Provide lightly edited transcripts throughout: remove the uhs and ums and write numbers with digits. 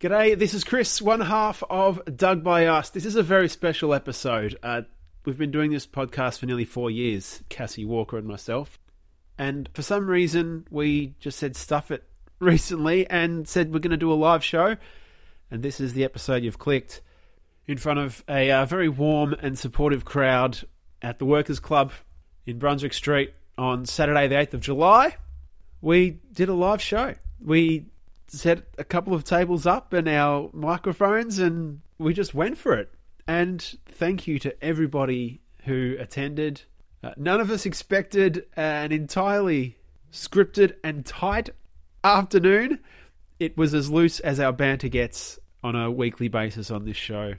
G'day, this is Chris, one half of Dug by Us. This is a very special episode. We've been doing this podcast for nearly 4 years, Cassie Walker and myself. And for some reason, we just said stuff it recently and said we're going to do a live show. And this is the episode you've clicked in front of a very warm and supportive crowd at The Workers' Club in Brunswick Street on Saturday the 8th of July. We did a live show. We set a couple of tables up and our microphones and we just went for it. And thank you to everybody who attended. None of us expected an entirely scripted and tight afternoon. It was as loose as our banter gets on a weekly basis on this show.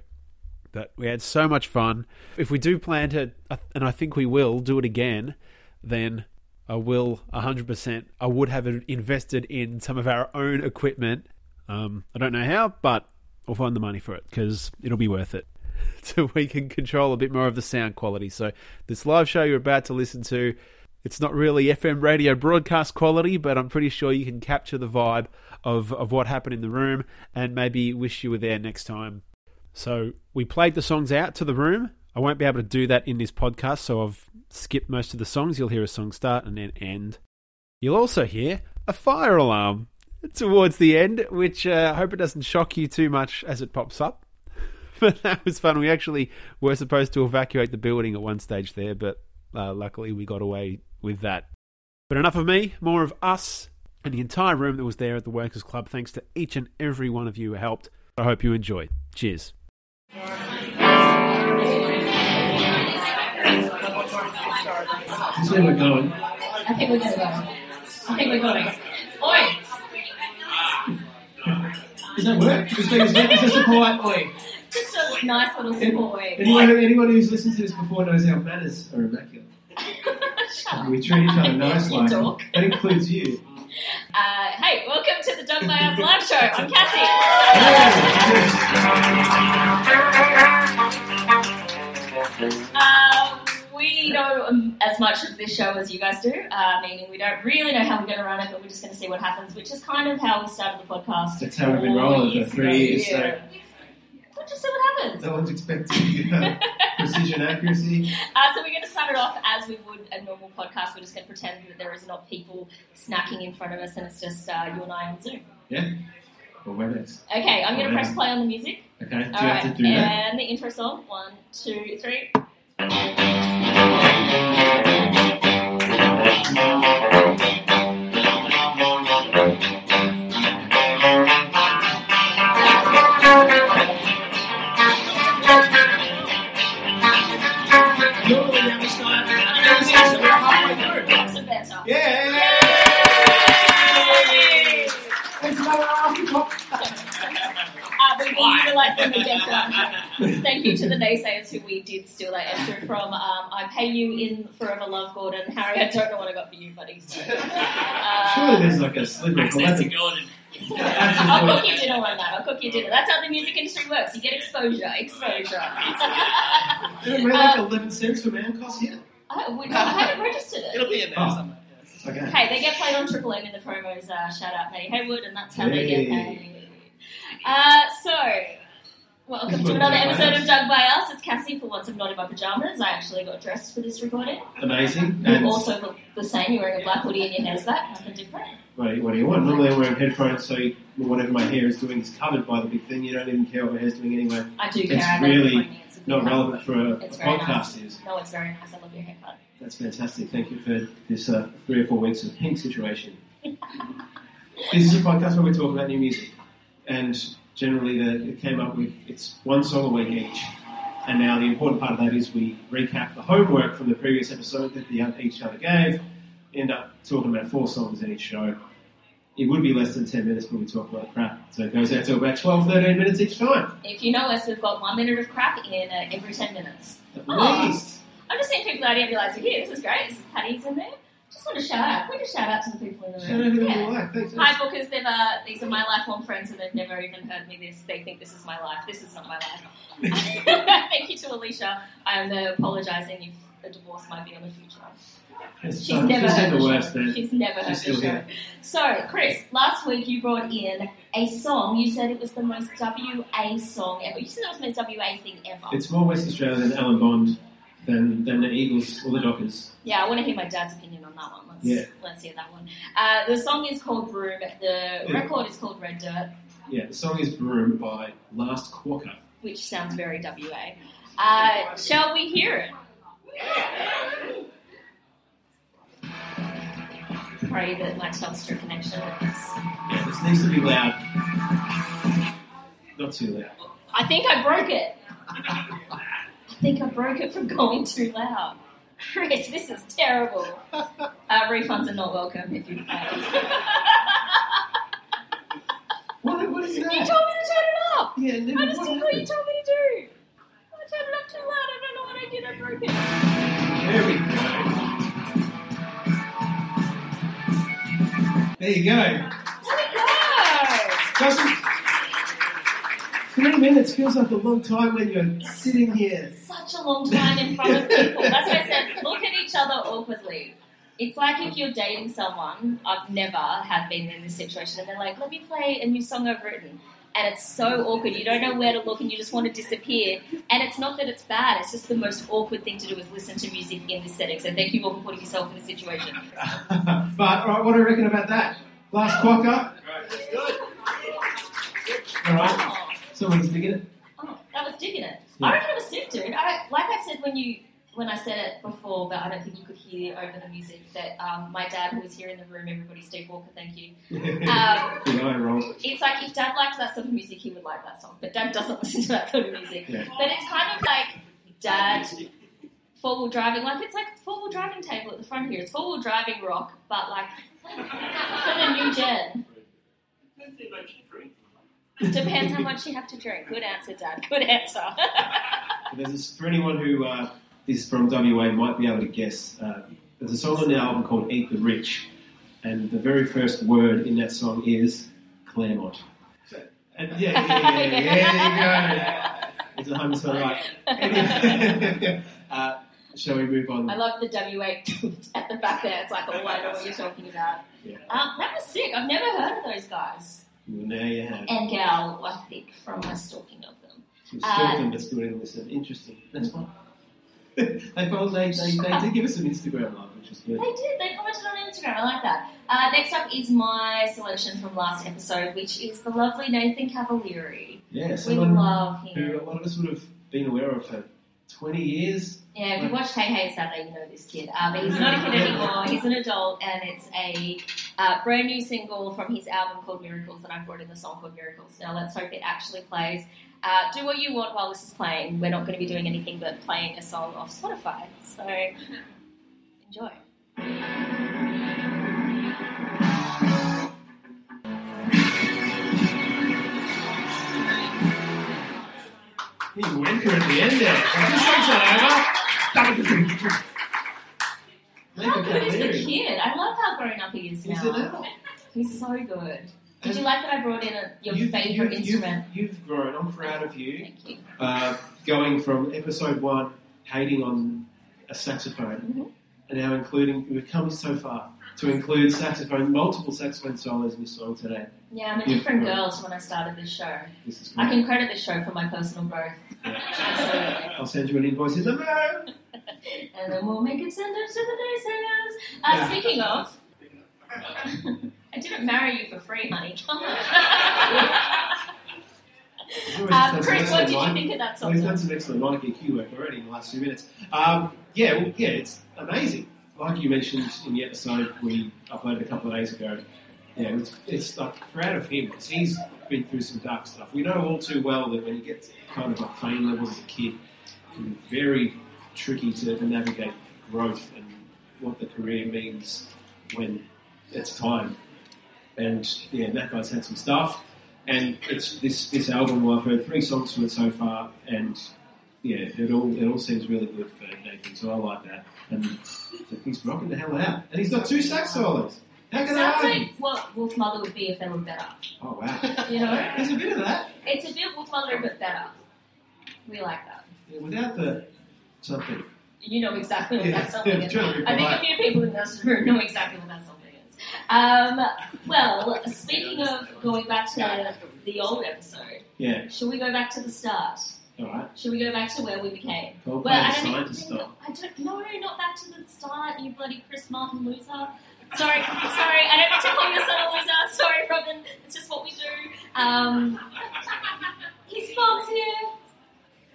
But we had so much fun. If we do plan to, and I think we will, do it again, then I will 100%. I would have invested in some of our own equipment. I don't know how, but I'll find the money for it because it'll be worth it. So we can control a bit more of the sound quality. So this live show you're about to listen to, it's not really FM radio broadcast quality, but I'm pretty sure you can capture the vibe of what happened in the room and maybe wish you were there next time. So we played the songs out to the room. I won't be able to do that in this podcast, so I've skipped most of the songs. You'll hear a song start and then end. You'll also hear a fire alarm towards the end, which I hope it doesn't shock you too much as it pops up. But that was fun. We actually were supposed to evacuate the building at one stage there, but luckily we got away with that. But enough of me, more of us, and the entire room that was there at the Workers' Club. Thanks to each and every one of you who helped. I hope you enjoyed. Cheers. Where we're going. I think we're going to go. I think we're going. Oi! Does that work? Is this a polite oi? Just a nice little simple way. Anyone who's listened to this before knows our manners are immaculate. We treat each other nice like that includes you. Hey, welcome to the Dug by Us live show. I'm Cassie. We know as much of this show as you guys do, meaning we don't really know how we're going to run it, but we're just going to see what happens, which is kind of how we started the podcast. That's how we've been rolling for 3 years. So. We'll just see what happens. No one's expecting precision accuracy. So we're going to start it off as we would a normal podcast. We're just going to pretend that there is not people snacking in front of us and it's just you and I on Zoom. Yeah. Or WebEx. Okay, I'm going to press play on the music. Okay, do you have to do that? And the intro song. 1, 2, 3. Thank you to the Naysayers who we did steal that extra from. I pay you in Forever Love, Gordon. Harry, I don't know what I got for you, buddy. So. Surely there's like a slippery access to Gordon. I'll cook you dinner one night. I'll cook you dinner. That's how the music industry works. You get exposure. Did it make like 11 cents for man cost yet? I haven't registered it. It'll be in there somewhere. Yeah. Okay. Hey, they get played on Triple M in the promos. Shout out Patty Haywood, and that's how they get paid. Welcome to another episode of Dug by Us. It's Cassie, for once I'm not in my pajamas. I actually got dressed for this recording. Amazing. You also look the same. You're wearing a black hoodie and your hair's back. Nothing different. Wait, what do you want? Normally I'm wearing headphones, so whatever my hair is doing is covered by the big thing. You don't even care what my hair's doing anyway. I do care. It's really not relevant for a podcast. Nice. No, it's very nice. I love your haircut. That's fantastic. Thank you for this 3 or 4 weeks of pink situation. This is a podcast where we talk about new music. And generally, it came up with it's one song a week each, and now the important part of that is we recap the homework from the previous episode that each other gave. End up talking about 4 songs in each show. It would be less than 10 minutes, but we talk about crap, so it goes out to about 12-13 minutes each time. If you know us, we've got 1 minute of crap in every 10 minutes. At least. I'm just seeing people that I didn't realise were here. This is great. This is Patty's in there. Just want to shout out. We just shout out to the people in the room. Shout out to my life. Hi, bookers. These are my lifelong friends, and they've never even heard me this. They think this is my life. This is not my life. Thank you to Alicia. I'm apologising if a divorce might be on the future. Yes, She's never heard the show. So, Chris, last week you brought in a song. You said it was the most WA song ever. You said it was the most WA thing ever. It's more West Australia than Alan Bond, than the Eagles or the Dockers. Yeah, I want to hear my dad's opinion on that one. Let's hear that one. The song is called Broome. The record is called Red Dirt. Yeah, the song is Broome by Last Quokka. Which sounds very WA. Shall we hear it? Yeah. Pray that my dumpster connection is. Yeah, this needs to be loud. Not too loud. I think I broke it. I think I broke it from going too loud. Chris, this is terrible. Refunds are not welcome if you fail. What is that? You told me to turn it up. Yeah, I just did what you told me to do. I turned it up too loud. I don't know what I did. I broke it. There we go. There you go. Doesn't 3 minutes feels like a long time when you're sitting here. Such a long time in front of people. That's why I said look at each other awkwardly. It's like if you're dating someone. I've never have been in this situation, and they're like, "Let me play a new song I've written," and it's so awkward. You don't know where to look, and you just want to disappear. And it's not that it's bad. It's just the most awkward thing to do is listen to music in this setting. So thank you all for putting yourself in this situation. But, all right, what do you reckon about that? Last Quokka? All right. Someone's digging it? Oh, that was digging it. Yeah. I don't think it was sick, dude. Like I said when I said it before, but I don't think you could hear over the music, that my dad, who was here in the room, everybody, Steve Walker, thank you. It's like if Dad liked that sort of music, he would like that song. But Dad doesn't listen to that sort of music. Yeah. But it's kind of like Dad... four-wheel driving, like it's like a four-wheel driving table at the front here. It's four-wheel driving rock, but like for the new gen. Depends how much you have to drink. Good answer, Dad. Good answer. For anyone who is from WA might be able to guess, there's a song on the album called Eat the Rich, and the very first word in that song is Claremont. And yeah, there you go. It's 100% right. Shall we move on? I love the WA at the back there. It's like, oh, I know what you're talking about. Yeah. That was sick. I've never heard of those guys. No, you have. And gal, I think, from my stalking of them. She stalked them, but still didn't listen. Interesting. That's fine. They did give us an Instagram live, which is good. They did. They commented on Instagram. I like that. Next up is my selection from last episode, which is the lovely Nathan Cavalieri. Yeah, someone we love him. Who a lot of us would have been aware of her 20 years. Yeah, if you watch Hey Hey Saturday, you know this kid. But he's not a kid anymore. He's an adult, and it's a brand new single from his album called Miracles, and I brought in the song called Miracles. Now let's hope it actually plays. Do what you want while this is playing. We're not going to be doing anything but playing a song off Spotify. So enjoy. He went for it at the end there. How good is the kid? I love how grown up he is now. He's an adult. He's so good. Did you like that I brought in your favourite instrument? You've grown. I'm proud of you. Thank you. Going from episode one, hating on a saxophone, and now we've come so far to include multiple saxophone solos in this song today. Yeah, I'm a different girl to when I started this show. This is great. I can credit this show for my personal growth. Yeah. Absolutely. I'll send you an invoice in the mail. And then we'll make it send it to the Naysayers. Speaking of, I didn't marry you for free, honey. Come on. Chris, what did you think of that song? We've done some excellent monarchy work already in the last few minutes. It's amazing. Like you mentioned in the episode we uploaded a couple of days ago, yeah, it's like proud of him because he's been through some dark stuff. We know all too well that when you get to kind of like fame levels as a kid, it can be very tricky to navigate growth and what the career means when it's time. And yeah, that guy's had some stuff. And it's this album, well, I've heard 3 songs from it so far, and yeah, it all seems really good for Nathan, so I like that. And he's rocking the hell out. And he's got two sax solos. How can I argue? Like what Wolf Mother would be if they were better. Oh, wow. You know? There's a bit of that. It's a bit Wolf Mother, but better. We like that. Yeah, without the something. You know exactly what that something is. I think a few people in this room know exactly what that something is. Well, speaking of going back to the old episode, should we go back to the start? All right. Should we go back to where we became? Well, No, not back to the start, you bloody Chris Martin loser. Sorry, I don't mean to call yourself a loser. Sorry, Robin. It's just what we do. His mom's here.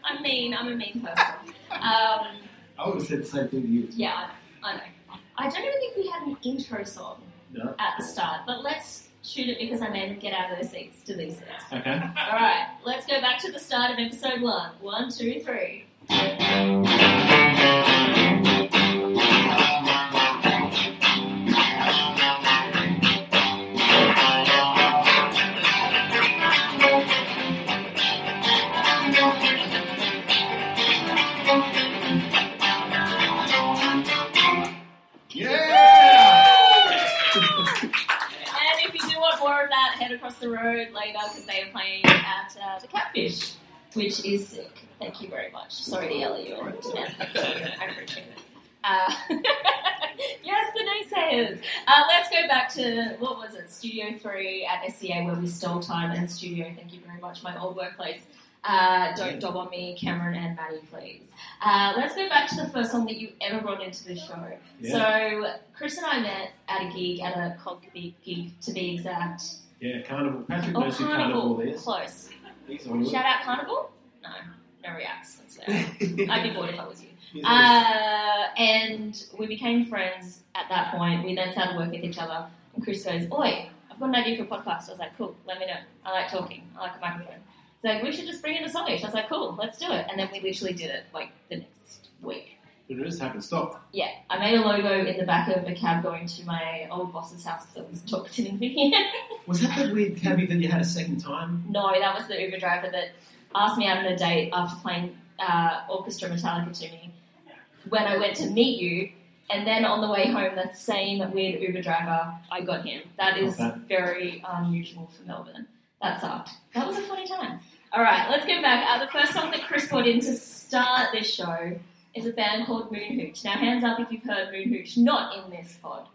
I'm a mean person. I would have said the same thing to you. Yeah, I know. I don't even think we had an intro song at the start, but let's shoot it because I made them get out of their seats to these seats. Okay. All right, let's go back to the start of episode 1. 1, 2, 3. Across the road later because they were playing at the Catfish, which is sick. Thank you very much. Sorry to yell at you. I appreciate it. Yes, the Naysayers. Let's go back to, what was it, Studio 3 at SCA where we stole time in studio. Thank you very much, my old workplace. Don't dob on me, Cameron and Maddie, please. Let's go back to the first song that you ever brought into this show. Yeah. So Chris and I met at a gig, at a Cogby gig to be exact. Yeah, Carnival. Patrick knows who Carnival is. Close. Shout out Carnival? No reacts. That's fair. I'd be bored if I was you. Yes. And we became friends at that point. We then started working with each other. And Chris goes, "Oi, I've got an idea for a podcast." I was like, "Cool, let me know. I like talking. I like a microphone." He's like, "We should just bring in a songish." I was like, "Cool, let's do it." And then we literally did it like the next week. It just happened to stop. Yeah, I made a logo in the back of a cab going to my old boss's house because I was toxic in here. Was that the weird cabbie that you had a second time? No, that was the Uber driver that asked me out on a date after playing Orchestra Metallica to me when I went to meet you. And then on the way home, that same weird Uber driver, I got him. That is very unusual for Melbourne. That sucked. That was a funny time. All right, let's go back. The first song that Chris brought in to start this show is a band called Moon Hooch. Now, hands up if you've heard Moon Hooch. Not in this pod.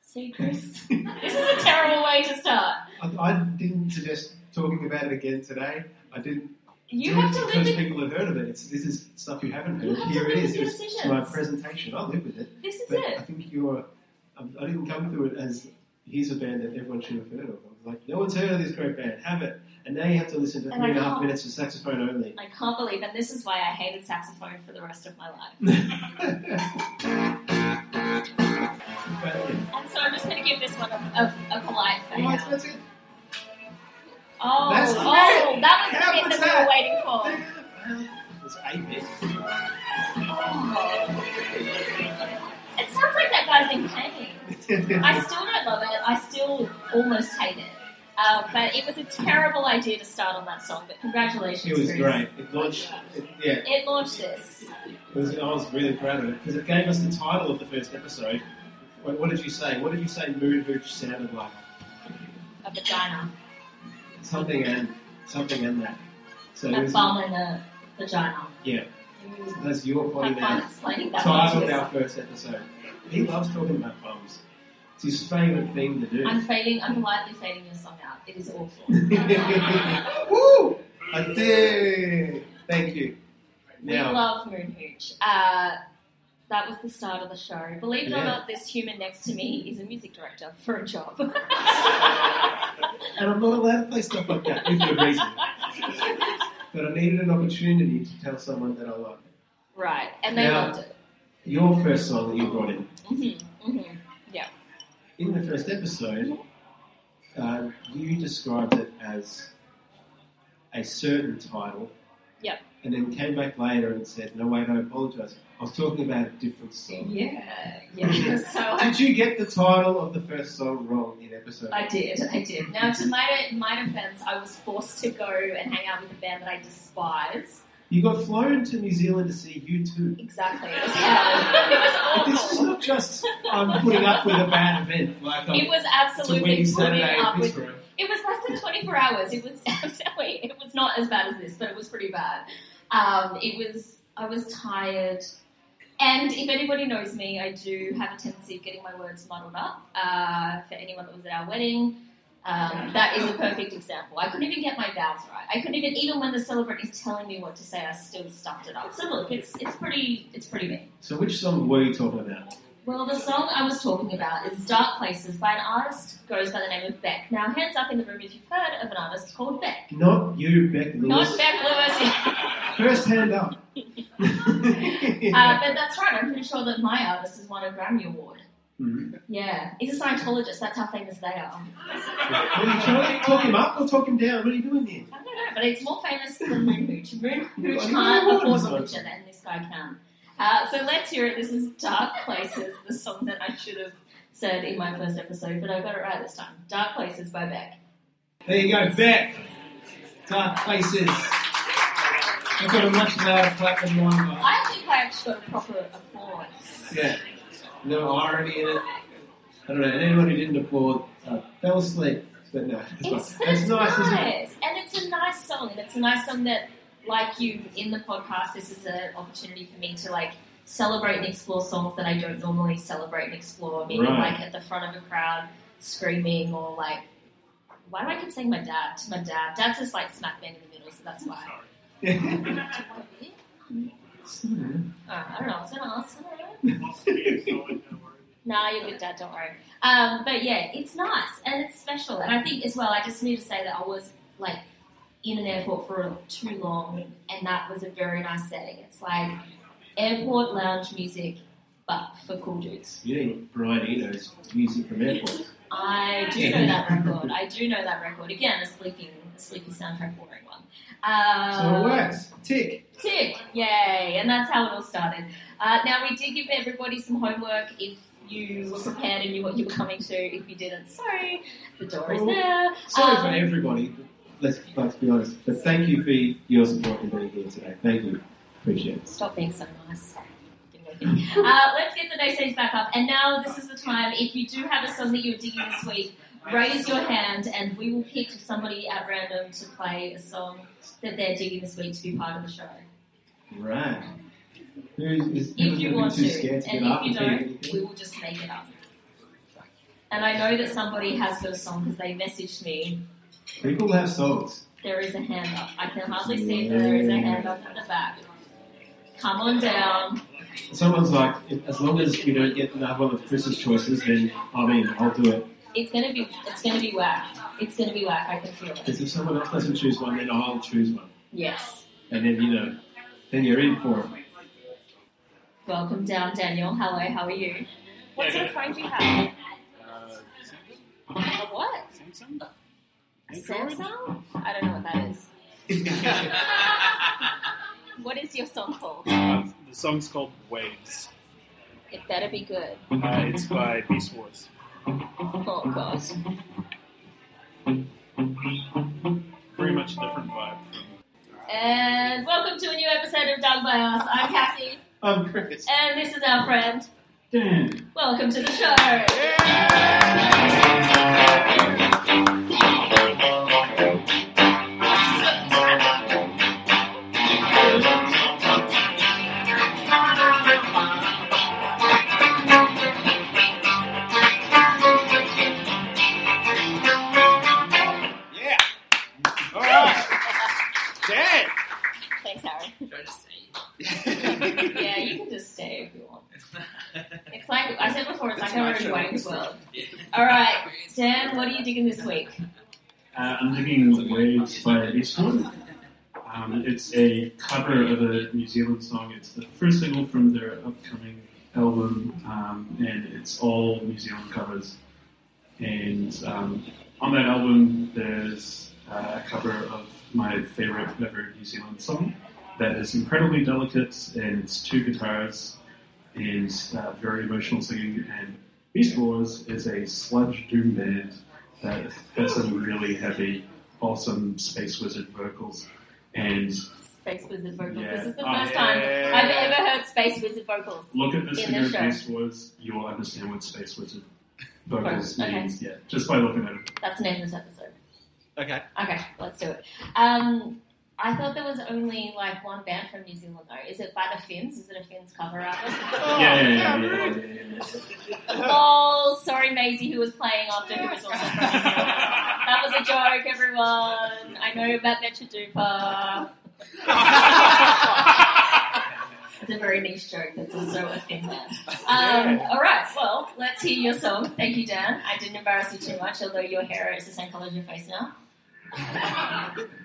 See, Chris? This is a terrible way to start. I didn't suggest talking about it again today. I didn't. You have to live with people have heard of it. This is stuff you haven't heard. Here it is. It's my presentation. I live with it. This is it. I think I didn't come to it as here's a band that everyone should have heard of. I was like, no one's heard of this great band. Have it. And now you have to listen to 3.5 minutes of saxophone only. I can't believe it. This is why I hated saxophone for the rest of my life. And so I'm just going to give this one a polite thing. That's it. Oh, that's that was the bit that we were waiting for. It's 8 minutes. It sounds like that guy's in pain. I still don't love it. I still almost hate it. But it was a terrible idea to start on that song, but congratulations. It was great. It launched It launched this. I was really proud of it, because it gave us the title of the first episode. What did you say? What did you say Moon Hooch sounded like? A vagina. Something and that. So a bum and a vagina. Yeah. So that's your body now. Title of our first episode. He loves talking about bums. It's his favourite thing to do. I'm lightly fading your song out. It is awful. Woo! I do. Thank you. Now, we love Moon Hooch. That was the start of the show. Believe it or not, this human next to me is a music director for a job. And I'm not allowed to play stuff like that for no reason. But I needed an opportunity to tell someone that I loved it. Right, and they loved it. Your first song that you brought in. Mm-hmm, mm-hmm. Yeah. In the first episode, you described it as a certain title. Yep. And then came back later and said, "No, wait, I apologise. I was talking about a different song." Yeah. So did you get the title of the first song wrong in episode? I did. Now, to my defence, I was forced to go and hang out with a band that I despise You got flown to New Zealand to see U2. Exactly. It was awful. This is not just putting up with a bad event. Like it was absolutely putting up with... It was less than 24 hours. It was absolutely... It was not as bad as this, but it was pretty bad. I was tired. And if anybody knows me, I do have a tendency of getting my words muddled up. For anyone that was at our wedding... that is a perfect example. I couldn't even get my vows right. I couldn't even when the celebrant is telling me what to say, I still stuffed it up. So look, it's pretty me. So which song were you talking about? Well, the song I was talking about is Dark Places by an artist goes by the name of Beck. Now, hands up in the room if you've heard of an artist called Beck. Not you, Beck Lewis. Not Beck Lewis. First hand up. But that's right. I'm pretty sure that my artist has won a Grammy Award. Mm-hmm. Yeah, he's a Scientologist, that's how famous they are. Are you trying to talk him up or talk him down? What are you doing here? I don't know, but it's more famous than Moon Hooch. Moon Hooch can't afford a picture, and this guy can. So let's hear it. This is Dark Places, the song that I should have said in my first episode, but I got it right this time. Dark Places by Beck. There you go, Beck. Dark Places. I've got a much louder clap than mine. I think I actually got a proper applause. Yeah. No irony in it. I don't know. Anyone who didn't applaud fell asleep. But no, it's nice. Nice, isn't it? And it's a nice song. It's a nice song that, like you in the podcast, this is an opportunity for me to like celebrate and explore songs that I don't normally celebrate and explore. Meaning, like at the front of a crowd, screaming or like, why do I keep saying my dad to my dad? Dad's just like smack bang in the middle, so that's why. I don't know. I was gonna ask. Nah, you're good, Dad, don't worry. But yeah, it's nice and it's special. And I think as well, I just need to say that I was like in an airport for too long, and that was a very nice setting. It's like airport lounge music, but for cool dudes. You didn't Brian Eno's music from airports. I do know that record. Again, a sleepy soundtrack, boring one. So it works. Tick. Yay. And that's how it all started. Now, we did give everybody some homework if you were prepared and knew what you were coming to. If you didn't, sorry. The door is there. Sorry for everybody. Let's be honest. But thank you for your support in being here today. Thank you. Appreciate it. Stop being so nice. Let's get the Naysayers back up. And now this is the time. If you do have a song that you're digging this week, raise your hand and we will pick somebody at random to play a song that they're digging this week to be part of the show. Right. If you want to. And if you don't, we will just make it up. And I know that somebody has got a song because they messaged me. People have songs. There is a hand up. I can hardly see it, but there is a hand up at the back. Come on down. Someone's like, as long as you don't get another one of Chris's choices, then I'll do it. It's gonna be whack. I can feel it. Because if someone else doesn't choose one, then I'll choose one. Yes. And then then you're in for it. Welcome down, Daniel. Hello. How are you? What sort of phone do you have? A what? Samsung. A Samsung? I don't know what that is. What is your song called? The song's called Waves. It better be good. It's by Beast Wars. Oh, God. Very much a different vibe. And welcome to a new episode of Dug by Us. I'm Cassie. I'm Chris. And this is our friend. Dan. Welcome to the show. Yeah. Yeah, you can just stay if you want. It's like I said before, it's like I'm already Wayne's World. Alright, Dan, what are you digging this week? I'm digging Waves by Beast Wars. It's a cover of a New Zealand song. It's the first single from their upcoming album, and it's all New Zealand covers. And on that album, there's a cover of my favourite ever New Zealand song. That is incredibly delicate, and it's two guitars and very emotional singing. And Beast Wars is a sludge doom band that has some really heavy, awesome space wizard vocals. And Space Wizard vocals. Yeah. This is the first time I've ever heard Space Wizard vocals. Look at this figure of Beast Wars. You'll understand what Space Wizard vocals means. Okay. Yeah, just by looking at it. That's the name of this episode. Okay, let's do it. I thought there was only like one band from New Zealand though. Is it by the Finns? Is it a Finns cover album? Yeah. Oh, sorry Maisie, who was playing after, who was also from New Zealand. That was a joke, everyone. I know about Betcha Duper. It's a very niche joke. That's also a thing there. All right, well, let's hear your song. Thank you, Dan. I didn't embarrass you too much, although your hair is the same colour as your face now.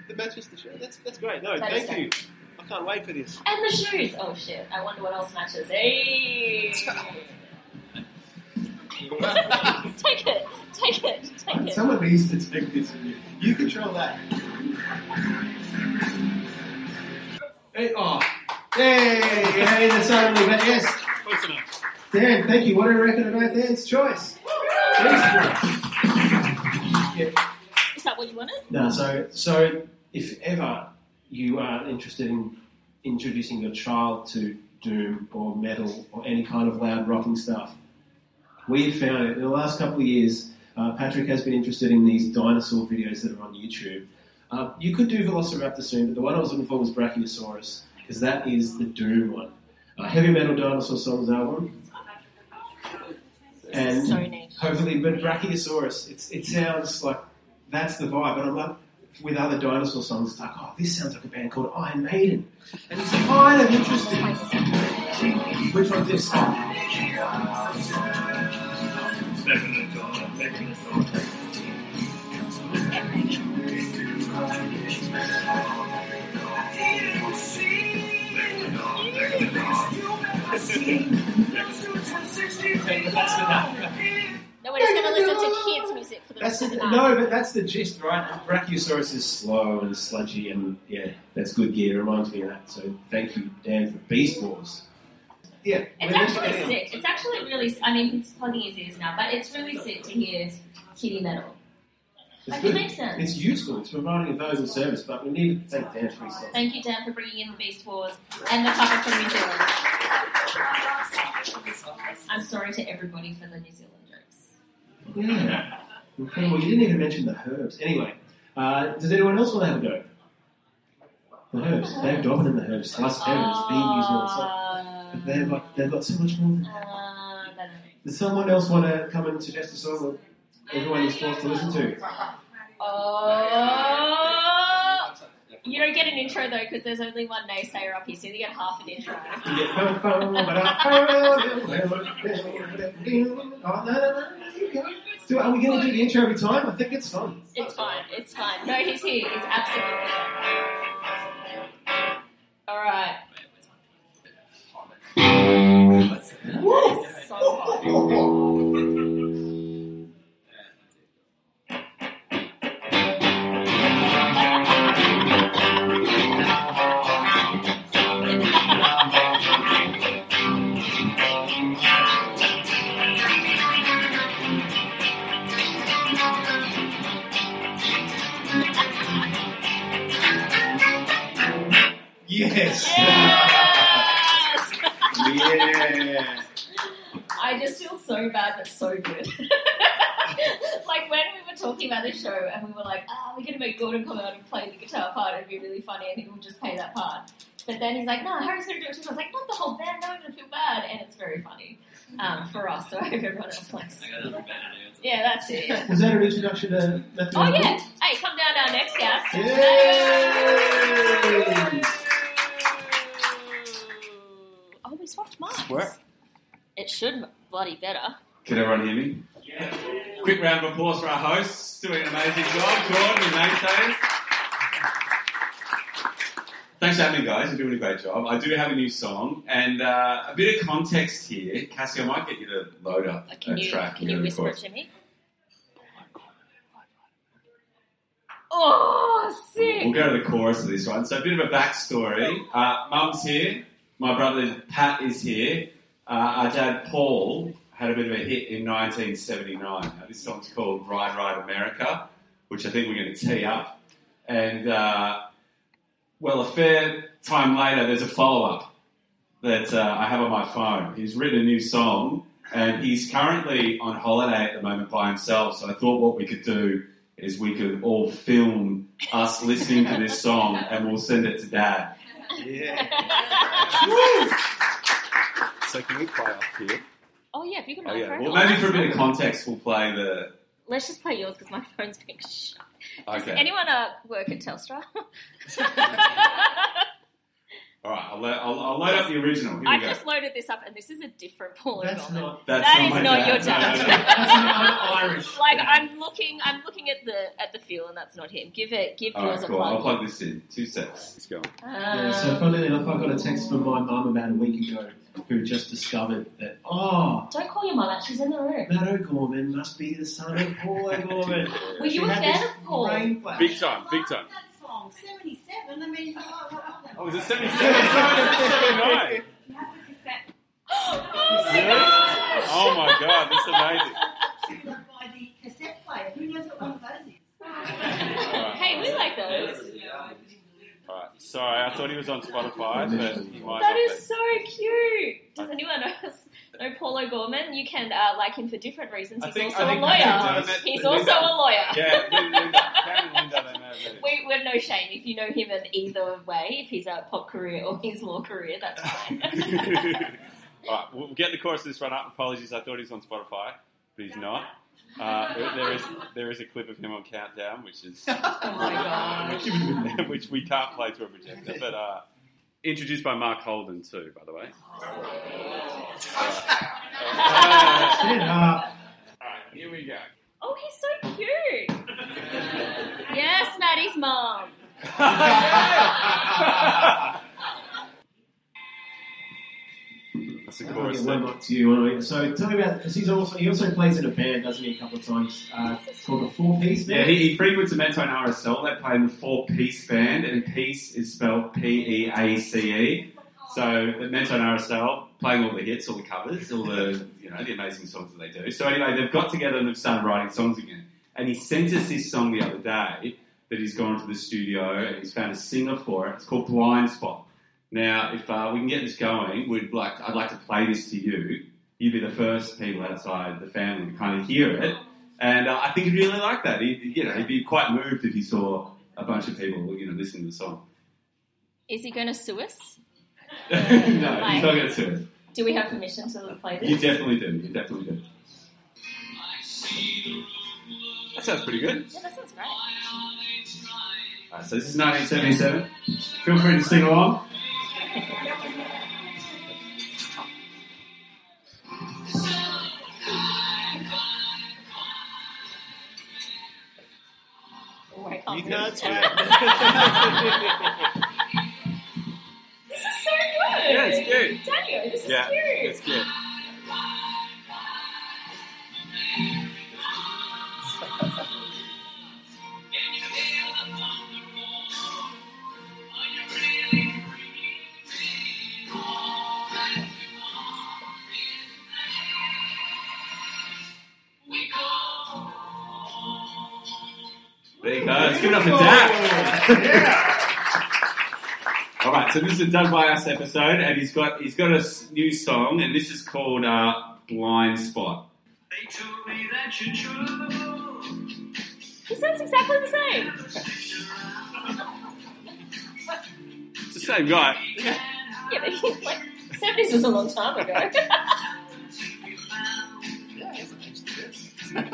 The match is the show. That's great. No, thank you. I can't wait for this. And the shoes. Oh, shit. I wonder what else matches. Hey! Take it. Some of these to take this with you. You control that. Hey, oh. Hey, that's how we met. Yes. Close enough. Dan, thank you. What do you reckon about Dan's choice? Yeah. Is that what you wanted? No, so if ever you are interested in introducing your child to doom or metal or any kind of loud rocking stuff, we've found it. In the last couple of years, Patrick has been interested in these dinosaur videos that are on YouTube. You could do Velociraptor soon, but the one I was looking for was Brachiosaurus, because that is the doom one. Heavy metal dinosaur songs album. And so neat. Hopefully, but Brachiosaurus, it sounds like that's the vibe. And I'm like, with other dinosaur songs, it's like, oh, this sounds like a band called Iron Maiden. And it's kind of interesting. Which one's this? Nobody's going to listen to kids' music for the rest of the night. No, but that's the gist, right? Brachiosaurus is slow and sludgy and, yeah, that's good gear. It reminds me of that. So thank you, Dan, for Beast Wars. Yeah. It's actually sick. It's actually really... I mean, it's plugging his ears now, but it's really sick to hear kiddie metal. Like, it makes sense. It's useful. It's providing a valuable service, but we need to thank Dan for his service. Thank you, Dan, for bringing in the Beast Wars and the cover from New Zealand. I'm sorry to everybody for the New Zealand. Yeah. Well, you didn't even mention the herbs. Anyway, does anyone else want to have a go? The herbs. Dave Dobbin and the herbs. Last herbs. Being used all the time. But they've got so much more than that. Does someone else want to come and suggest a song that everyone is forced to listen to? You don't get an intro, though, because there's only one naysayer up here, so you get half an intro. Are we going to do the intro every time? I think it's fun. It's fine. No, he's here. It's absolutely fine. All right. That's so hot. Yes! Yeah! I just feel so bad but so good. Like when we were talking about the show and we were like, we're going to make Gordon come out and play the guitar part, it'd be really funny and he'll just play that part. But then he's like, no, Harry's going to do it too. I was like, not the whole band, no one's going to feel bad. And it's very funny for us, so I hope everyone else likes it. Yeah, that's it. Was that an introduction to Matthew? Oh, yeah. Hey, come down to our next guest. Yay! Oh, we swapped mics. It should bloody better. Can everyone hear me? Yeah. Quick round of applause for our hosts. Doing an amazing job. Gordon and Nathan. Thanks for having me, guys. You're doing a great job. I do have a new song, and a bit of context here. Cassie, I might get you to load up track. Can you whisper it to me? Oh, sick! We'll go to the chorus of this one. So a bit of a backstory. Mum's here. My brother Pat is here. Our dad Paul had a bit of a hit in 1979. Now, this song's called Ride Ride America, which I think we're going to tee up. And... Well, a fair time later, there's a follow-up that I have on my phone. He's written a new song, and he's currently on holiday at the moment by himself, so I thought what we could do is we could all film us listening to this song, and we'll send it to Dad. Yeah. Woo! So can we play off here? Oh, yeah, if you can play for it. Well, maybe for a bit of context, we'll play the... Let's just play yours, because my phone's being shut. Okay. Does anyone work at Telstra? All right, I'll load up the original. Here I've just loaded this up, and this is a different Paul O'Gorman. That is not your dad. No. That's not Irish. Like I'm looking at the feel, and that's not him. Give yours a plug. I'll plug this in. 2 seconds. Let's go. So funnily enough, I got a text from my mum about a week ago, who just discovered that, don't call your mother, she's in the room. Matt O'Gorman must be the son of Paul O'Gorman. Were you a fan of Paul? Big time. That song, 77, I mean, oh, is it 77? Sorry, 79. Oh, my God. Oh, my God, that's amazing. She was up by the cassette player. Who knows what one of those is? Hey, we like those. Right. Sorry, I thought he was on Spotify, but he might That is so cute. Does anyone else know Paul O'Gorman? You can like him for different reasons. He's also a lawyer. Yeah, Linda, we're no shame if you know him in either way. If he's a pop career or his law career, that's fine. All right, we'll get the chorus of this right up. Apologies, I thought he was on Spotify, but he's not. There is a clip of him on Countdown, which is which we can't play to a projector, but introduced by Mark Holden too, by the way. Alright, here we go. Oh, he's so cute. Yes, Maddie's mom. So tell me about, because he also plays in a band, doesn't he, a couple of times? It's called the Four Piece Band. Yeah, he frequents the Mentone RSL. They play in the Four Piece Band, and Piece is spelled Peace. So the Mentone RSL, playing all the hits, all the covers, all the the amazing songs that they do. So anyway, they've got together and they've started writing songs again. And he sent us this song the other day that he's gone to the studio and he's found a singer for it. It's called Blind Spot. Now, if we can get this going, I'd like to play this to you. You'd be the first people outside the family to kind of hear it, and I think he'd really like that. He'd be quite moved if he saw a bunch of people, listening to the song. Is he going to sue us? No, he's not going to sue us. Do we have permission to play this? You definitely do. That sounds pretty good. Yeah, that sounds great. All right, so this is 1977. Feel free to sing along. You can't try. This is so good. Yeah, it's cute. Daniel, this is cute. Yeah, it's cute. Let's give it up for Dad. Yeah. All right, so this is a Dug by Us episode, and he's got a new song, and this is called Blind Spot. They told me that you're true. He sounds exactly the same. It's the same guy. Yeah, but he's like 70s was a long time ago. Yeah, he hasn't aged a bit. What do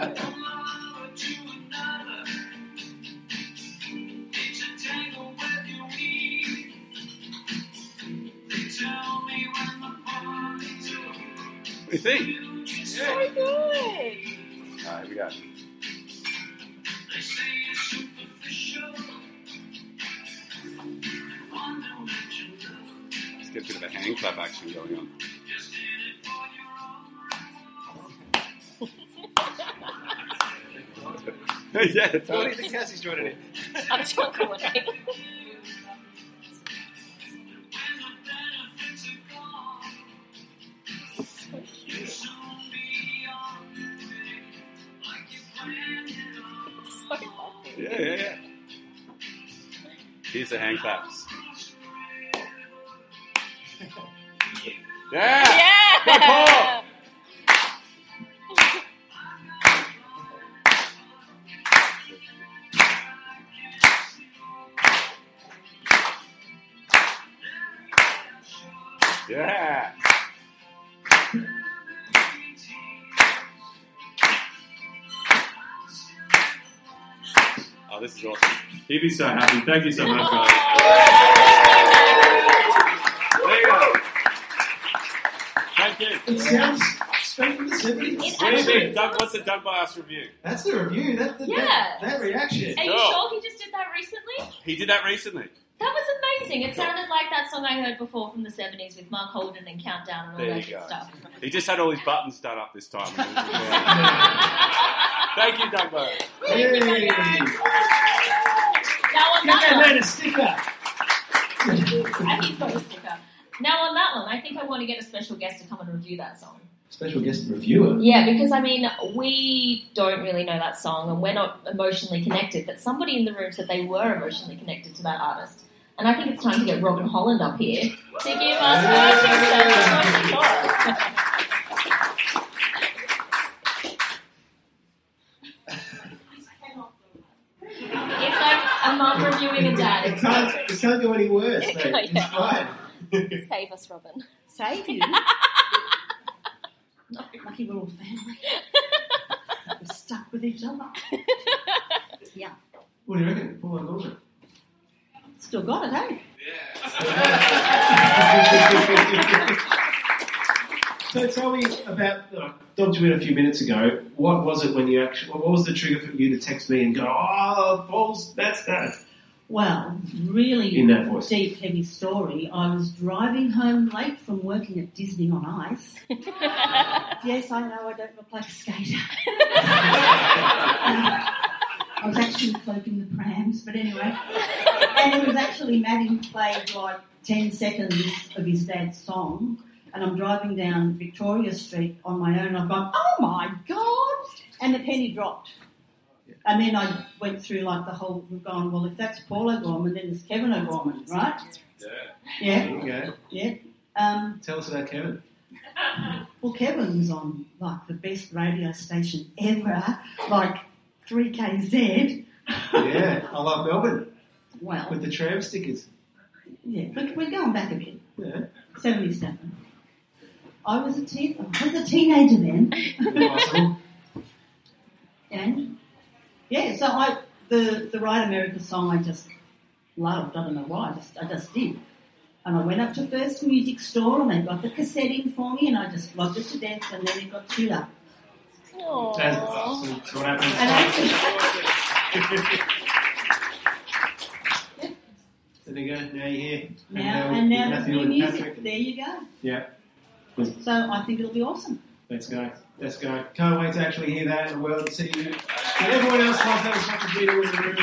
you think? It's so good. All right, here we go. They say it's superficial. Let's get a bit of a hand clap action going on. Just did it for your own right. Yeah, it's funny that Cassie's joining in. I'm trying to coordinate. Here's the hand claps. Yeah! Yeah! Oh, this is awesome. He'd be so happy. Thank you so much, guys. There you go. Thank you. It sounds straight from the 70s. What do you think? What's the Dug by Us review? That's the review. That reaction. Are you sure he just did that recently? He did that recently. That was amazing. It sounded like that song I heard before from the 70s with Mark Holden and Countdown and all that good stuff. He just had all his buttons done up this time. Thank you, Dug by Us. Thank you, Now on that one. Made a sticker. And he's got a sticker. Now on that one, I think I want to get a special guest to come and review that song. Special guest reviewer? Yeah, because, I mean, we don't really know that song and we're not emotionally connected, but somebody in the room said they were emotionally connected to that artist. And I think it's time to get Robin Holland up here to give us It's like a mum reviewing a dad. It can't go any worse, mate. It's fine. Save us, Robin. Save you? No, lucky we're all family. We're stuck with each other. Yeah. What do you reckon? Paul O'Gorman. Still got it, eh? Yeah. So tell me about, I dubbed you in a few minutes ago, what was it when you actually, what was the trigger for you to text me and go, oh, Paul's, that's that? Well, really in that voice. Deep, heavy story. I was driving home late from working at Disney on Ice. Yes, I know I don't look like a skater. I was actually cloaking the prams, but anyway. And it was actually Maddie who played like 10 seconds of his dad's song. And I'm driving down Victoria Street on my own. And I've gone, oh my God! And the penny dropped. And then I went through like the whole, we've gone, well, if that's Paul O'Gorman, then there's Kevin O'Gorman, right? Yeah. There you go. Yeah. Tell us about Kevin. Well, Kevin was on like the best radio station ever, like 3KZ. Yeah, I love Melbourne. Well. With the tram stickers. Yeah, but we're going back a bit. Yeah. 77. I was a teenager then. Awesome. And... yeah, so the Ride America song I just loved. I don't know why. I just did. And I went up to First Music Store and they got the cassette in for me and I just loved it to death and then it got chewed up. Aww. That's awesome. What happens. And so there you go. Now you're here. And now there's new music. Patrick. There you go. Yeah. So I think it'll be awesome. Let's go. Can't wait to actually hear that in the world and see you. And everyone else loves having such a deal in the room.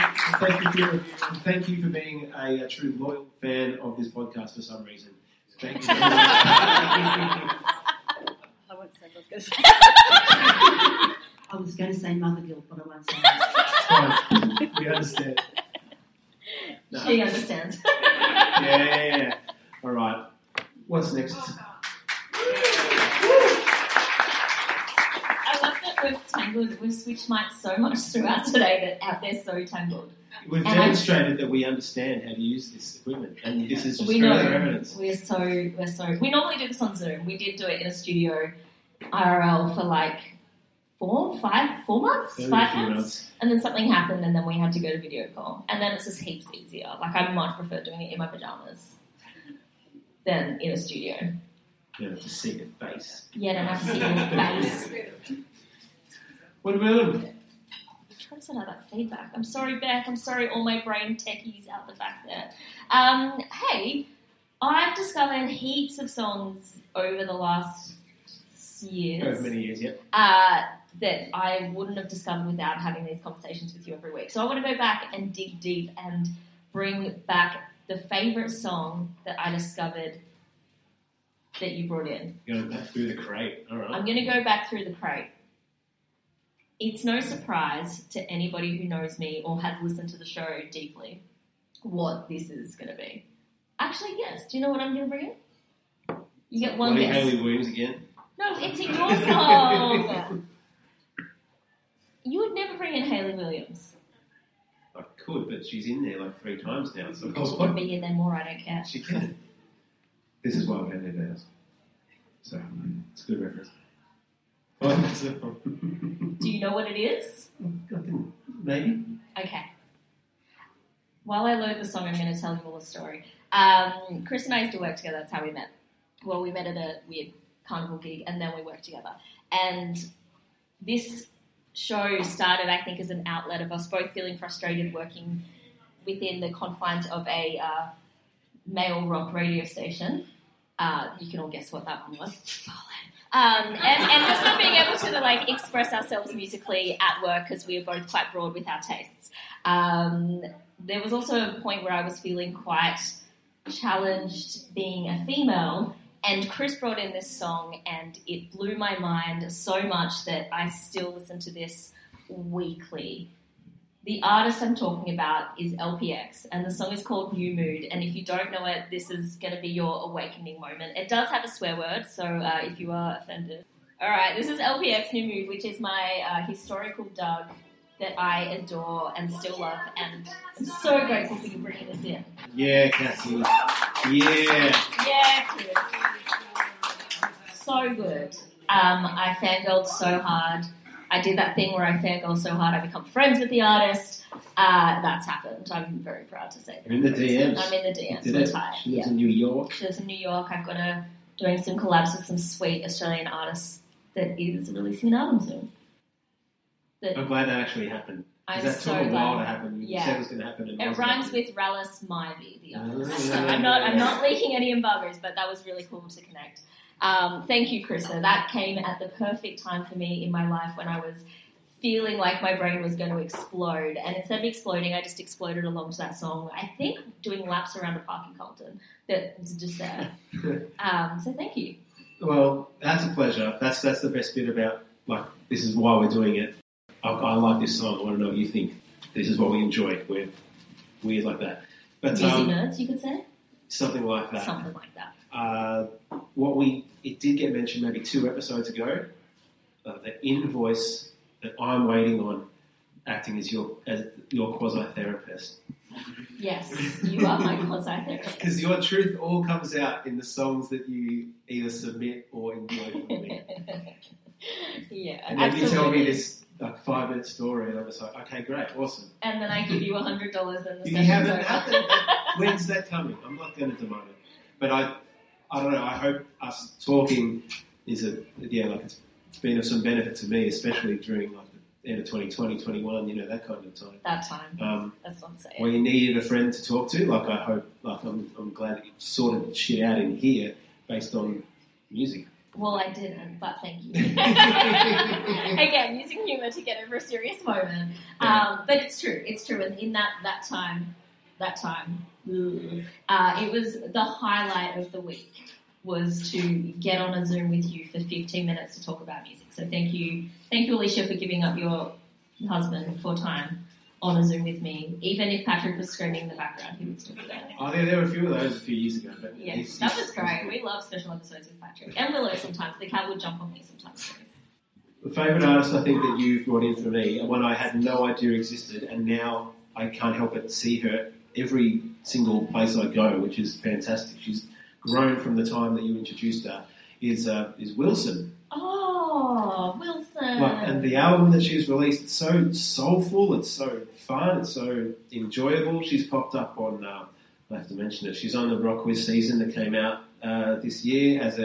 Thank you for being a true loyal fan of this podcast for some reason. Thank you. I won't say Mother Guild. I was going to say Mother Guild, but I won't say that. It's fine. We understand. No. She understands. Yeah. All right. What's next? We've switched mics so much throughout today that they're so tangled. We've demonstrated that we understand how to use this equipment, and this is just further evidence. We normally do this on Zoom. We did do it in a studio IRL for like 5 months, and then something happened, and then we had to go to video call, and then it's just heaps easier. Like I much prefer doing it in my pajamas than in a studio. You don't have to see your face. Yeah, I don't have to see your face. What about them? I'm trying to send out that feedback. I'm sorry, Beck. I'm sorry, all my brain techies out the back there. Hey, I've discovered heaps of songs over the last years. Over many years, yeah. That I wouldn't have discovered without having these conversations with you every week. So I want to go back and dig deep and bring back the favourite song that I discovered that you brought in. You're going back through the crate. All right. I'm going to go back through the crate. It's no surprise to anybody who knows me or has listened to the show deeply what this is going to be. Actually, yes. Do you know what I'm going to bring in? You get one guess. Hayley Williams again? No, it's in your song. You would never bring in Hayley Williams. I could, but she's in there like 3 times now. So she can be in there more, I don't care. She can. This is why we don't need to ask. So, it's a good reference. Do you know what it is? Maybe. Okay. While I load the song, I'm going to tell you all a story. Chris and I used to work together. That's how we met. Well, we met at a weird carnival gig, and then we worked together. And this show started, I think, as an outlet of us both feeling frustrated working within the confines of a male rock radio station. You can all guess what that one was. And just not being able to like express ourselves musically at work because we were both quite broad with our tastes. There was also a point where I was feeling quite challenged being a female, and Chris brought in this song and it blew my mind so much that I still listen to this weekly. The artist I'm talking about is LPX, and the song is called New Mood, and if you don't know it, this is going to be your awakening moment. It does have a swear word, so if you are offended. All right, this is LPX New Mood, which is my historical dug that I adore and still love, and I'm so grateful for you bringing this in. Yeah, Cassie. Yeah. Yeah, kid. So good. I fangirled so hard. I did that thing where I fangirl so hard I become friends with the artist. That's happened. I'm very proud to say that. You're in the DMs. I'm in the DMs. She lives in New York. I've got her doing some collabs with some sweet Australian artists that is releasing an album soon. I'm glad that actually happened. Because that took a while to happen. You said it was going to happen. It rhymes with Rallis Mivey, the artist. So I'm not leaking any embargoes, but that was really cool to connect. Thank you, Krista. That came at the perfect time for me in my life when I was feeling like my brain was going to explode. And instead of exploding, I just exploded along to that song, I think doing laps around a park in Colton. That's just there. So thank you. Well, that's a pleasure. That's the best bit about, like, this is why we're doing it. I like this song. I want to know what you think. This is what we enjoy. We're weird like that. But, Busy nerds, you could say? Something like that. It did get mentioned maybe 2 episodes ago, the invoice that I'm waiting on, acting as your quasi-therapist. Yes, you are my quasi-therapist. Because your truth all comes out in the songs that you either submit or enjoy from me. Yeah, and then you tell me this like 5-minute story, and I was like, okay, great, awesome. And then I give you $100 and the session's over. When's that coming? I'm not going to demand it, but I don't know, I hope us talking it's been of some benefit to me, especially during like the end of 2020, 21, that kind of time. That's what I'm saying. Well, you needed a friend to talk to, like I hope, like I'm glad that you sorted shit out in here based on music. Well, I didn't, but thank you. Again, using humour to get over a serious moment. But it's true, and in that time, it was the highlight of the week was to get on a Zoom with you for 15 minutes to talk about music. So thank you, Alicia, for giving up your husband for time on a Zoom with me. Even if Patrick was screaming in the background, he would still do that. Oh, there were a few of those a few years ago. But yeah, that was great. We love special episodes with Patrick and Willow sometimes. The cat will jump on me sometimes. The favourite artist I think that you've brought in for me, one I had no idea existed, and now I can't help but see her every single place I go, which is fantastic. She's grown from the time that you introduced her, is Wilson. Oh, Wilson. Like, and the album that she's released, it's so soulful, it's so fun, it's so enjoyable. She's popped up on, I have to mention it, she's on the Rock Quiz season that came out this year as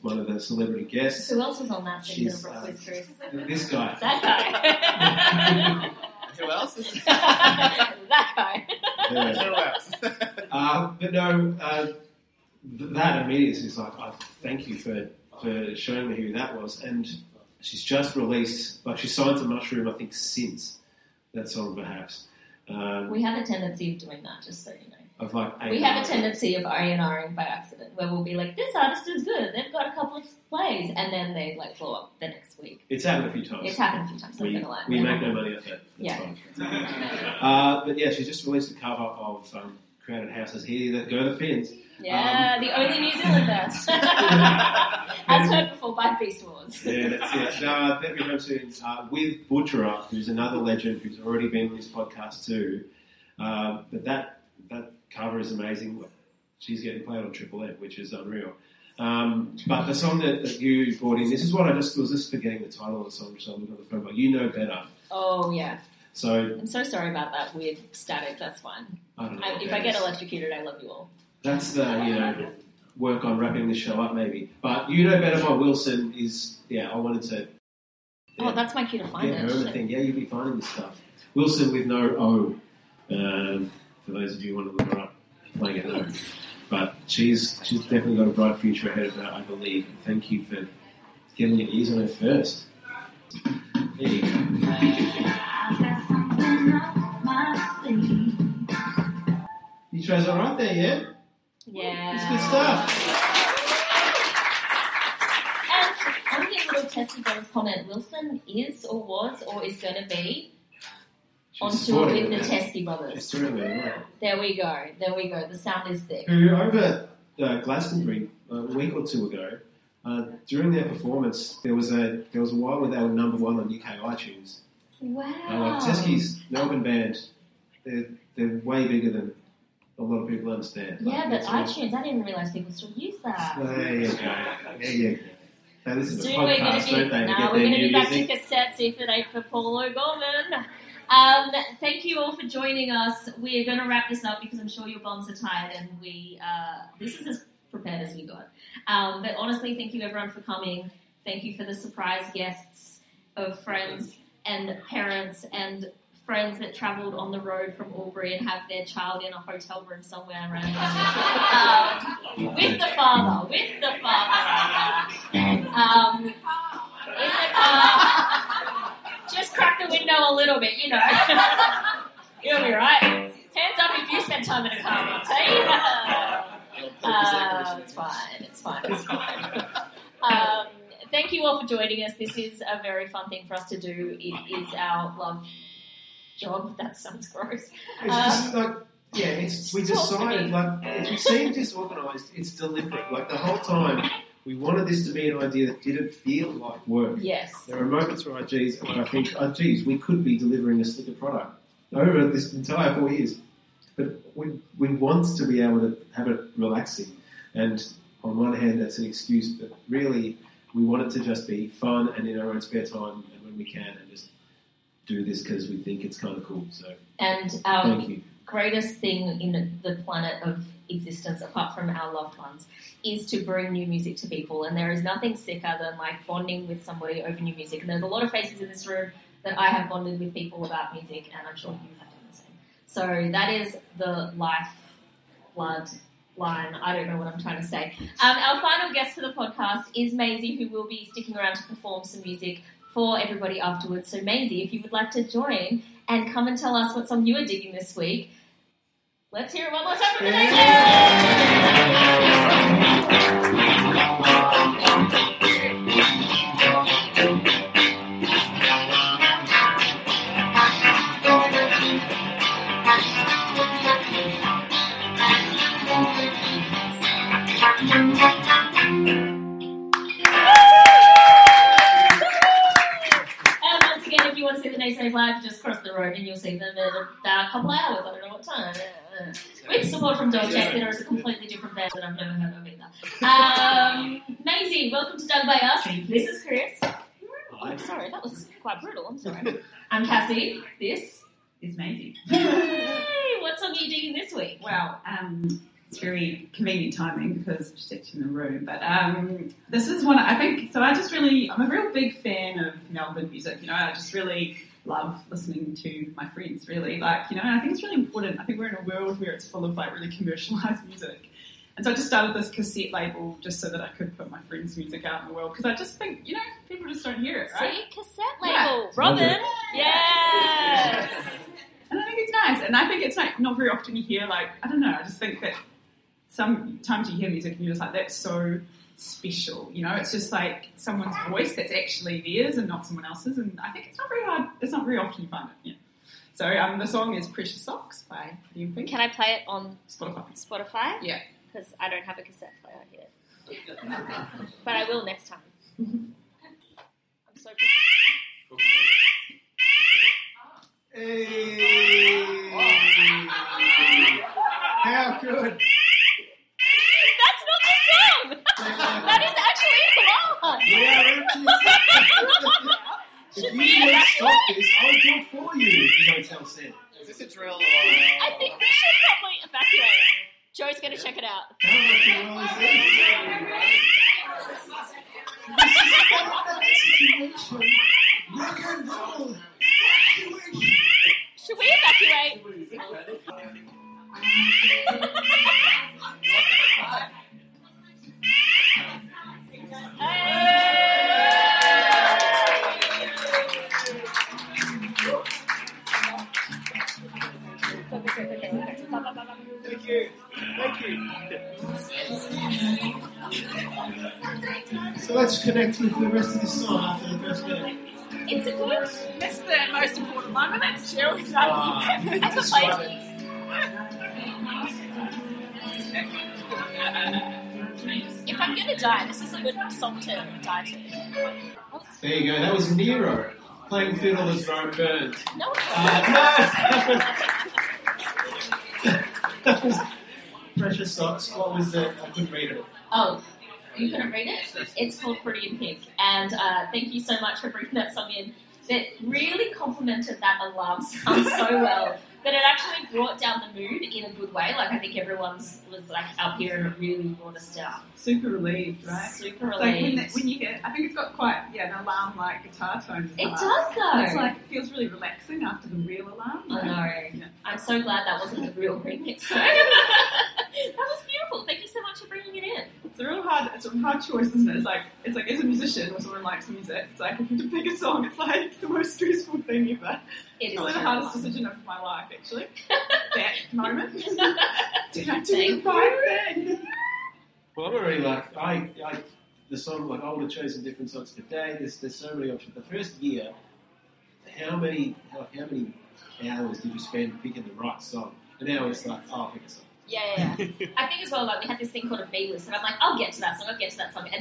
one of the celebrity guests. Who else was on that season of Rock Quiz series? This guy. That guy. Who else? That guy. Who else? But no, that immediately is like, oh, thank you for showing me who that was. And she's just released, like she signed to Mushroom, I think, since that song, perhaps. We have a tendency of doing that, just so you know. We have a tendency of A&Ring by accident, where we'll be like, this artist is good, they've got a couple of plays, and then they like blow up the next week. It's happened a few times, I'm not going to lie. We make no money off it. That's fine. But yeah, she just released a cover of Crowded House is here, that go the Fins. Yeah, the only New Zealander. As heard before by Beast Wars. Yeah, that's it. No, that we hope soon. With Butcherer, who's another legend who's already been on this podcast too. But that cover is amazing. She's getting played on Triple M, which is unreal. But the song that you brought in, this is what I just was just forgetting the title of the song, so I looked on the phone, but You Know Better. Oh, yeah. So I'm so sorry about that weird static, that's fine. If I get electrocuted, I love you all. That's the, work on wrapping this show up, maybe. But You Know Better by Wilson is, I wanted to... Yeah, oh, that's my cue to find it. You'll be finding this stuff. Wilson with no O, for those of you who want to look her up, playing at home. But she's definitely got a bright future ahead of her, I believe. Thank you for getting your ears on her first. There you go. You chose all right there, yeah? Yeah. It's good stuff. And I'm getting a little testy about his comment. Wilson is or was or is going to be on tour with the Teskey Brothers. There we go. The sound is there. Who over Glastonbury a week or two ago, during their performance, there was a while where they were number one on UK iTunes. Wow. Teskey's Melbourne band, they're way bigger than a lot of people understand. Yeah, but iTunes, I didn't realise people still use that. Well, there you go. Yeah. Now, this is a podcast, don't they? Now we're going to be back to cassettes if it ain't for Paul O'Gorman. Thank you all for joining us. We're going to wrap this up because I'm sure your bombs are tired and this is as prepared as we got. But honestly, thank you everyone for coming. Thank you for the surprise guests of friends and parents and friends that travelled on the road from Albury and have their child in a hotel room somewhere around with the father. In the car. Just crack the window a little bit, You'll be right. Hands up if you spend time in a car, I'll tell you. It's fine. Thank you all for joining us. This is a very fun thing for us to do. It is our love job. That sounds gross. We decided, if we seem disorganised, it's deliberate. The whole time... We wanted this to be an idea that didn't feel like work. Yes. There are moments where I think, we could be delivering a slicker product over this entire 4 years. But we want to be able to have it relaxing. And on one hand, that's an excuse, but really we want it to just be fun and in our own spare time and when we can and just do this because we think it's kind of cool. So, and thank you. Greatest thing in the planet of existence, apart from our loved ones, is to bring new music to people, and there is nothing sicker than bonding with somebody over new music. And there's a lot of faces in this room that I have bonded with people about music, and I'm sure you have done the same. So that is the bloodline. I don't know what I'm trying to say. Our final guest for the podcast is Maisie, who will be sticking around to perform some music for everybody afterwards. So Maisie, if you would like to join and come and tell us what song you are digging this week. Let's hear it one more time for the Naysayers. And once again, if you want to see the Naysayers live, just cross the road and you'll see them in about a couple hours. I don't know what time. With support from Dog Jack, there is a completely different band that I've never heard of either. Maisie, welcome to Dug by Us. This is Chris. I'm sorry, that was quite brutal. I'm sorry. I'm Cassie. This is Maisie. Yay! What song are you digging this week? Well, it's very convenient timing because she's actually in the room. But this is one I think. So I'm a real big fan of Melbourne music. I just really love listening to my friends, really. And I think it's really important. I think we're in a world where it's full of, really commercialised music. And so I just started this cassette label just so that I could put my friends' music out in the world because I just think, people just don't hear it, right? See, cassette label. Yeah. Robin. Yes. And I think it's nice. And I think it's, not very often you hear, I don't know, I just think that sometimes you hear music and you're just that's so special, it's just someone's voice that's actually theirs and not someone else's, and I think it's not very often you find it. Yeah. So the song is Pressure Socks by Pretty in Pink. Can I play it on Spotify? Yeah. Because I don't have a cassette player yet. But I will next time. I'm so pissed. Hey. How good. That's not the song. That is actually the one. Yeah, if you don't stop this, I'll do it for you, the hotel said. Is this a drill? I think we should probably evacuate. Joe's going to check it out. Should we evacuate? So let's connect with the rest of this song after the first minute. It's a good. That's the most important one, and that's chill. That's a place. If I'm gonna die, this is a good song to die to. There you go. That was Nero playing fiddle as Rome burns. No, that was Pressure Socks. What was that? I couldn't read it. Oh. You couldn't read it? It's called Pretty in Pink. And thank you so much for bringing that song in. That really complemented that alarm sound so well. That it actually brought down the mood in a good way. Like, I think everyone's was like up here and it really brought us down. Super relieved, right? Super relieved. Like when you get, I think it's got quite an alarm-like guitar tone. It does though. It's like it feels really relaxing after the real alarm. Right? I know. Yeah. I'm so glad that wasn't the real remix. That was beautiful. Thank you so much for bringing it in. It's a hard choice, isn't it? It's like as a musician or someone likes music, it's like if you have to pick a song, it's like the most stressful thing ever. It's probably the hardest decision of my life, actually. That moment. Did I do the right thing? Well, I'm already like the song like I would have chosen different songs today. There's so many options. The first year, how many hours did you spend picking the right song? And now it's like, oh, I'll pick a song. Yeah. I think as well, like, we had this thing called a B-list, and I'm like, I'll get to that song. And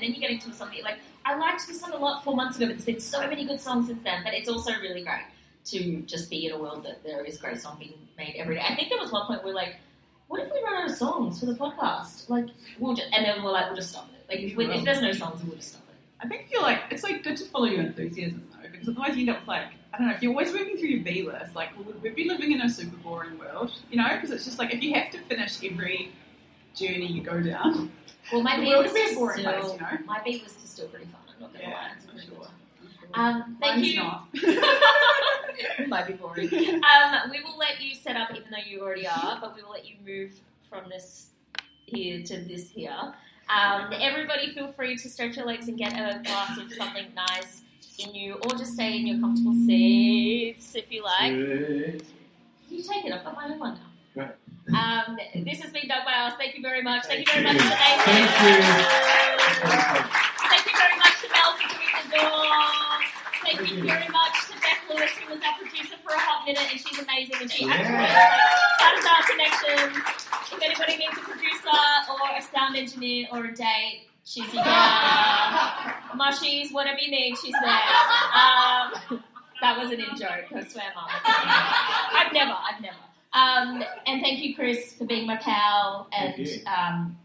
then you get into something, like, I liked this song a lot 4 months ago, but there's been so many good songs since then, but it's also really great to just be in a world that there is great song being made every day. I think there was one point where we're like, what if we run out of songs for the podcast? Like, we'll just stop it. Like, if there's no songs, we'll just stop it. I think you're like, it's like good to follow your enthusiasm, though, because otherwise you end up like, I don't know, if you're always working through your B-list, like, we'd be living in a super boring world, you know, because it's just like, if you have to finish every journey you go down, well, my B-list is still, place, you know? My B-list is still pretty fun, I'm not going to lie, it's pretty sure. Thank Mine's you. Not. It might be boring. We will let you set up, even though you already are, but we will let you move from this here to this here. Everybody feel free to stretch your legs and get a glass of something nice in you, or just stay in your comfortable seats if you like. You take it, I've got my own one now. Right. This has been Dug by Us. Thank you very much. Thank you very much for the day. Thank you very much to Mel for doing the door. Thank you very much to Beck Lewis, who was our producer for a hot minute, and she's amazing, and she actually started our connection. If anybody needs a producer or a sound engineer or a day, she's here. Mushies, whatever you need, she's there. That was an in-joke, I swear, Mum. I've never. And thank you, Chris, for being my pal and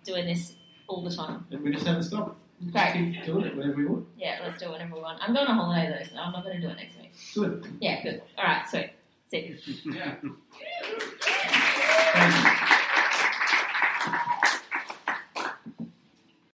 doing this all the time. And we just haven't stopped. Great. Keep doing it whenever we want. Yeah, let's do it whenever we want. I'm going on holiday, though, so I'm not going to do it next week. Good. Yeah, good. All right, sweet. See you. Yeah.